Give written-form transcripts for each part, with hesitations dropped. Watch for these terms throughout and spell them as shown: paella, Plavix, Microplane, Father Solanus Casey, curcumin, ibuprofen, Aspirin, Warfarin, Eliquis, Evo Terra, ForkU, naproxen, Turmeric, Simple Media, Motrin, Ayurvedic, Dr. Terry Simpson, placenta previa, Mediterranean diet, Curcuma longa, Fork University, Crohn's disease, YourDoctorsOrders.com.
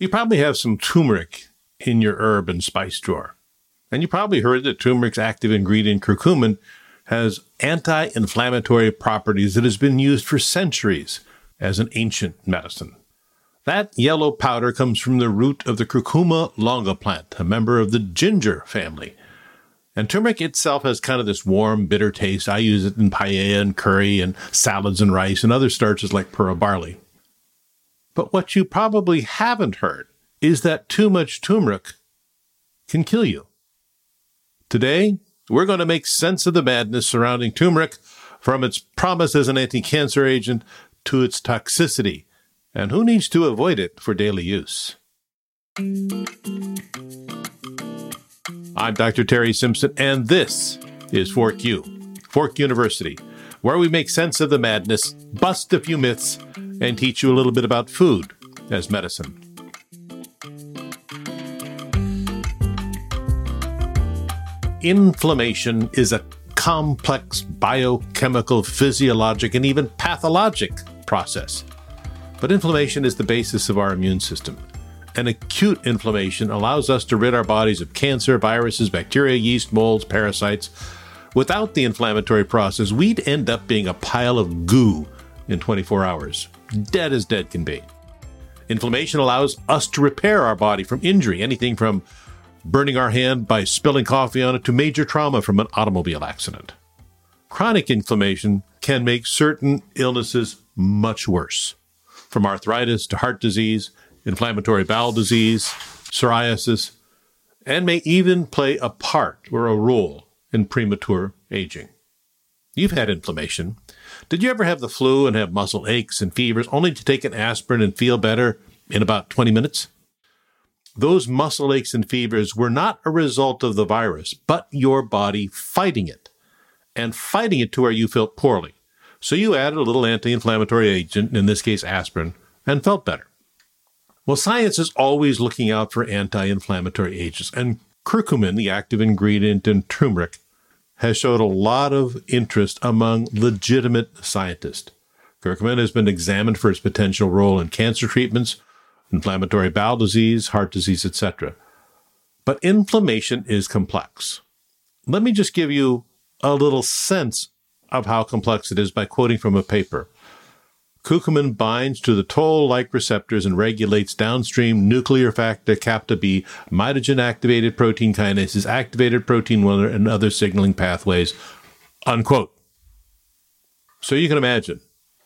You probably have some turmeric in your herb and spice drawer. And you probably heard that turmeric's active ingredient, curcumin, has anti-inflammatory properties that has been used for centuries as an ancient medicine. That yellow powder comes from the root of the Curcuma longa plant, a member of the ginger family. And turmeric itself has kind of this warm, bitter taste. I use it in paella and curry and salads and rice and other starches like pura barley. But what you probably haven't heard is that too much turmeric can kill you. Today, we're going to make sense of the madness surrounding turmeric, from its promise as an anti-cancer agent to its toxicity, and who needs to avoid it for daily use. I'm Dr. Terry Simpson, and this is Fork U, Fork University, where we make sense of the madness, bust a few myths, and teach you a little bit about food as medicine. Inflammation is a complex biochemical, physiologic, and even pathologic process. But inflammation is the basis of our immune system. And acute inflammation allows us to rid our bodies of cancer, viruses, bacteria, yeast, molds, parasites. Without the inflammatory process, we'd end up being a pile of goo in 24 hours, dead as dead can be. Inflammation allows us to repair our body from injury, anything from burning our hand by spilling coffee on it to major trauma from an automobile accident. Chronic inflammation can make certain illnesses much worse, from arthritis to heart disease, inflammatory bowel disease, psoriasis, and may even play a part or a role in premature aging. You've had inflammation. Did you ever have the flu and have muscle aches and fevers only to take an aspirin and feel better in about 20 minutes? Those muscle aches and fevers were not a result of the virus, but your body fighting it, and fighting it to where you felt poorly. So you added a little anti-inflammatory agent, in this case aspirin, and felt better. Well, science is always looking out for anti-inflammatory agents, and curcumin, the active ingredient in turmeric, has showed a lot of interest among legitimate scientists. Curcumin has been examined for its potential role in cancer treatments, inflammatory bowel disease, heart disease, etc. But inflammation is complex. Let me just give you a little sense of how complex it is by quoting from a paper. Curcumin binds to the toll-like receptors and regulates downstream nuclear factor kappa B, mitogen-activated protein kinases, activated protein 1, and other signaling pathways, unquote. So you can imagine,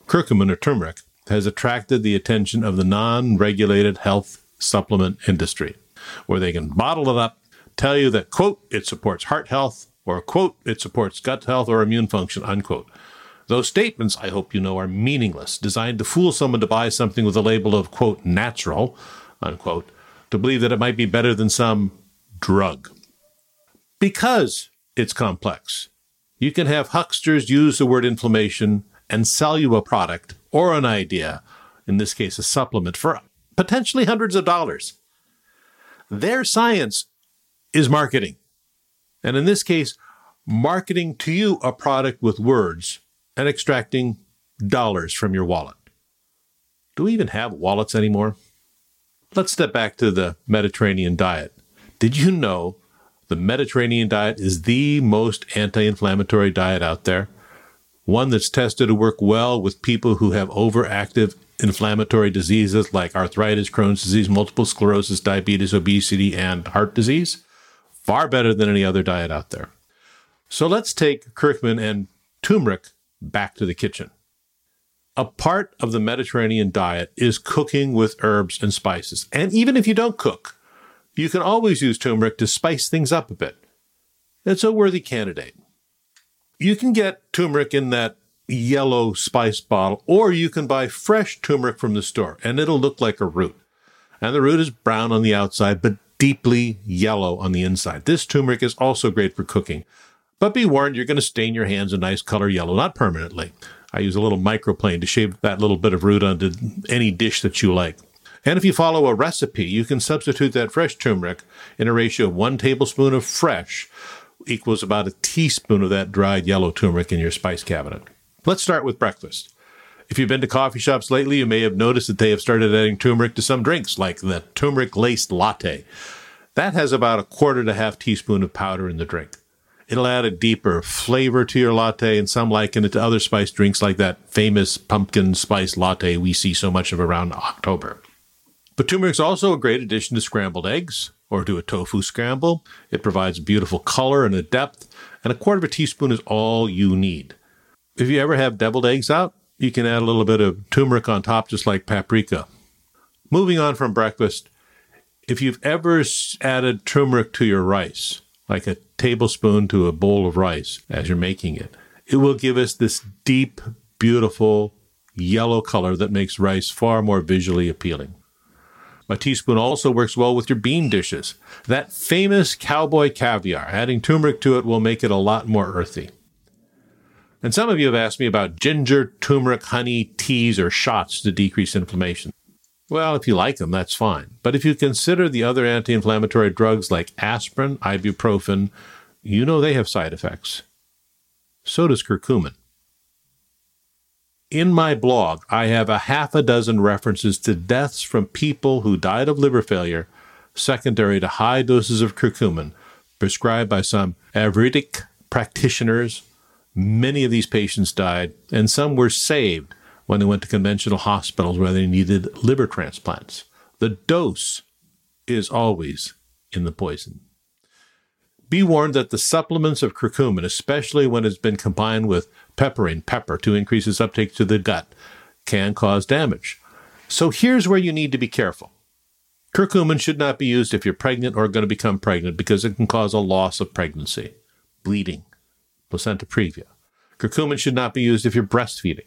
curcumin or turmeric has attracted the attention of the non-regulated health supplement industry, where they can bottle it up, tell you that, quote, it supports heart health, or, quote, it supports gut health or immune function, unquote. Those statements, I hope you know, are meaningless, designed to fool someone to buy something with a label of, quote, natural, unquote, to believe that it might be better than some drug. Because it's complex, you can have hucksters use the word inflammation and sell you a product or an idea, in this case a supplement, for potentially hundreds of dollars. Their science is marketing. And in this case, marketing to you a product with words and extracting dollars from your wallet. Do we even have wallets anymore? Let's step back to the Mediterranean diet. Did you know the Mediterranean diet is the most anti-inflammatory diet out there? One that's tested to work well with people who have overactive inflammatory diseases like arthritis, Crohn's disease, multiple sclerosis, diabetes, obesity, and heart disease. Far better than any other diet out there. So let's take curcumin and turmeric back to the kitchen. A part of the Mediterranean diet is cooking with herbs and spices. And even if you don't cook, you can always use turmeric to spice things up a bit. It's a worthy candidate. You can get turmeric in that yellow spice bottle, or you can buy fresh turmeric from the store, and it'll look like a root. And the root is brown on the outside, but deeply yellow on the inside. This turmeric is also great for cooking. But be warned, you're going to stain your hands a nice color yellow, not permanently. I use a little microplane to shave that little bit of root onto any dish that you like. And if you follow a recipe, you can substitute that fresh turmeric in a ratio of 1 tablespoon of fresh equals about a teaspoon of that dried yellow turmeric in your spice cabinet. Let's start with breakfast. If you've been to coffee shops lately, you may have noticed that they have started adding turmeric to some drinks, like the turmeric-laced latte. That has about 1/4 to 1/2 teaspoon of powder in the drink. It'll add a deeper flavor to your latte, and some liken it to other spiced drinks like that famous pumpkin spice latte we see so much of around October. But turmeric's also a great addition to scrambled eggs or to a tofu scramble. It provides beautiful color and a depth, and 1/4 teaspoon is all you need. If you ever have deviled eggs out, you can add a little bit of turmeric on top, just like paprika. Moving on from breakfast, if you've ever added turmeric to your rice, like a tablespoon to a bowl of rice as you're making it, it will give us this deep, beautiful yellow color that makes rice far more visually appealing. A teaspoon also works well with your bean dishes. That famous cowboy caviar, adding turmeric to it will make it a lot more earthy. And some of you have asked me about ginger, turmeric, honey, teas, or shots to decrease inflammation. Well, if you like them, that's fine. But if you consider the other anti-inflammatory drugs like aspirin, ibuprofen, you know they have side effects. So does curcumin. In my blog, I have 6 references to deaths from people who died of liver failure secondary to high doses of curcumin prescribed by some Ayurvedic practitioners. Many of these patients died, and some were saved when they went to conventional hospitals where they needed liver transplants. The dose is always in the poison. Be warned that the supplements of curcumin, especially when it's been combined with pepper to increase its uptake to the gut, can cause damage. So here's where you need to be careful. Curcumin should not be used if you're pregnant or going to become pregnant because it can cause a loss of pregnancy, bleeding, placenta previa. Curcumin should not be used if you're breastfeeding.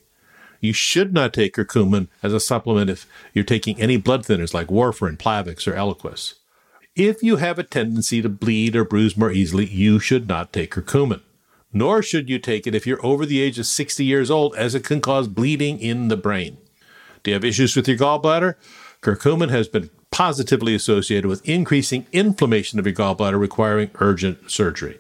You should not take curcumin as a supplement if you're taking any blood thinners like Warfarin, Plavix, or Eliquis. If you have a tendency to bleed or bruise more easily, you should not take curcumin. Nor should you take it if you're over the age of 60 years old, as it can cause bleeding in the brain. Do you have issues with your gallbladder? Curcumin has been positively associated with increasing inflammation of your gallbladder, requiring urgent surgery.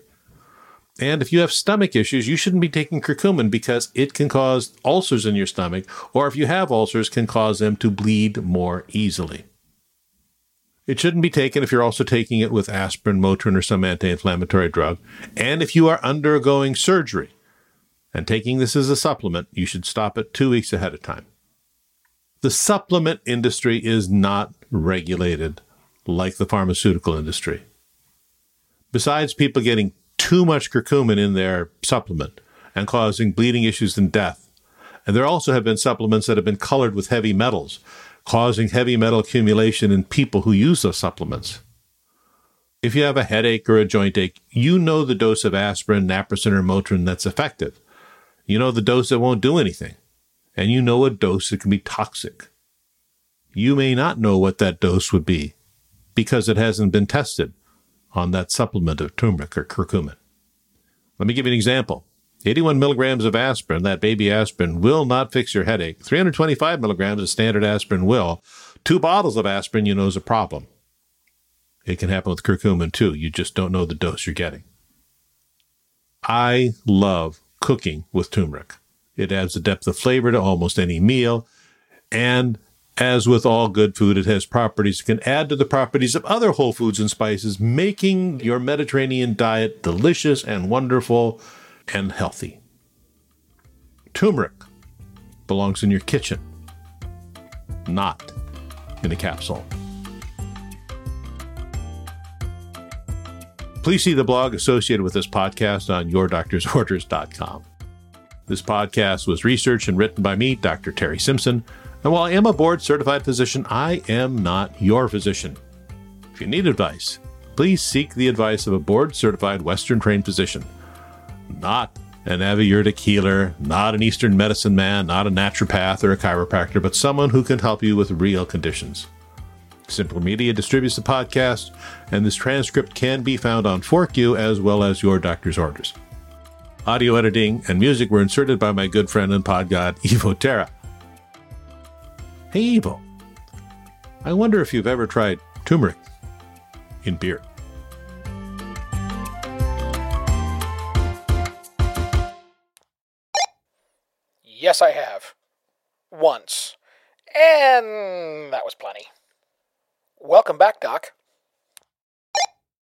And if you have stomach issues, you shouldn't be taking curcumin because it can cause ulcers in your stomach, or if you have ulcers, can cause them to bleed more easily. It shouldn't be taken if you're also taking it with aspirin, Motrin, or some anti-inflammatory drug. And if you are undergoing surgery and taking this as a supplement, you should stop it 2 weeks ahead of time. The supplement industry is not regulated like the pharmaceutical industry. Besides people getting too much curcumin in their supplement and causing bleeding issues and death. And there also have been supplements that have been colored with heavy metals, causing heavy metal accumulation in people who use those supplements. If you have a headache or a joint ache, you know the dose of aspirin, naproxen, or Motrin that's effective. You know the dose that won't do anything. And you know a dose that can be toxic. You may not know what that dose would be because it hasn't been tested on that supplement of turmeric or curcumin. Let me give you an example. 81 milligrams of aspirin, that baby aspirin, will not fix your headache. 325 milligrams of standard aspirin will. 2 bottles of aspirin you know is a problem. It can happen with curcumin too. You just don't know the dose you're getting. I love cooking with turmeric. It adds a depth of flavor to almost any meal. And as with all good food, it has properties that can add to the properties of other whole foods and spices, making your Mediterranean diet delicious and wonderful and healthy. Turmeric belongs in your kitchen, not in a capsule. Please see the blog associated with this podcast on YourDoctorsOrders.com. This podcast was researched and written by me, Dr. Terry Simpson. And while I am a board-certified physician, I am not your physician. If you need advice, please seek the advice of a board-certified Western-trained physician, not an Ayurvedic healer, not an Eastern medicine man, not a naturopath or a chiropractor, but someone who can help you with real conditions. Simple Media distributes the podcast, and this transcript can be found on ForkU as well as Your Doctor's Orders. Audio editing and music were inserted by my good friend and pod god, Evo Terra. Hey, Evo, I wonder if you've ever tried turmeric in beer. Yes, I have. once, and that was plenty. Welcome back, Doc.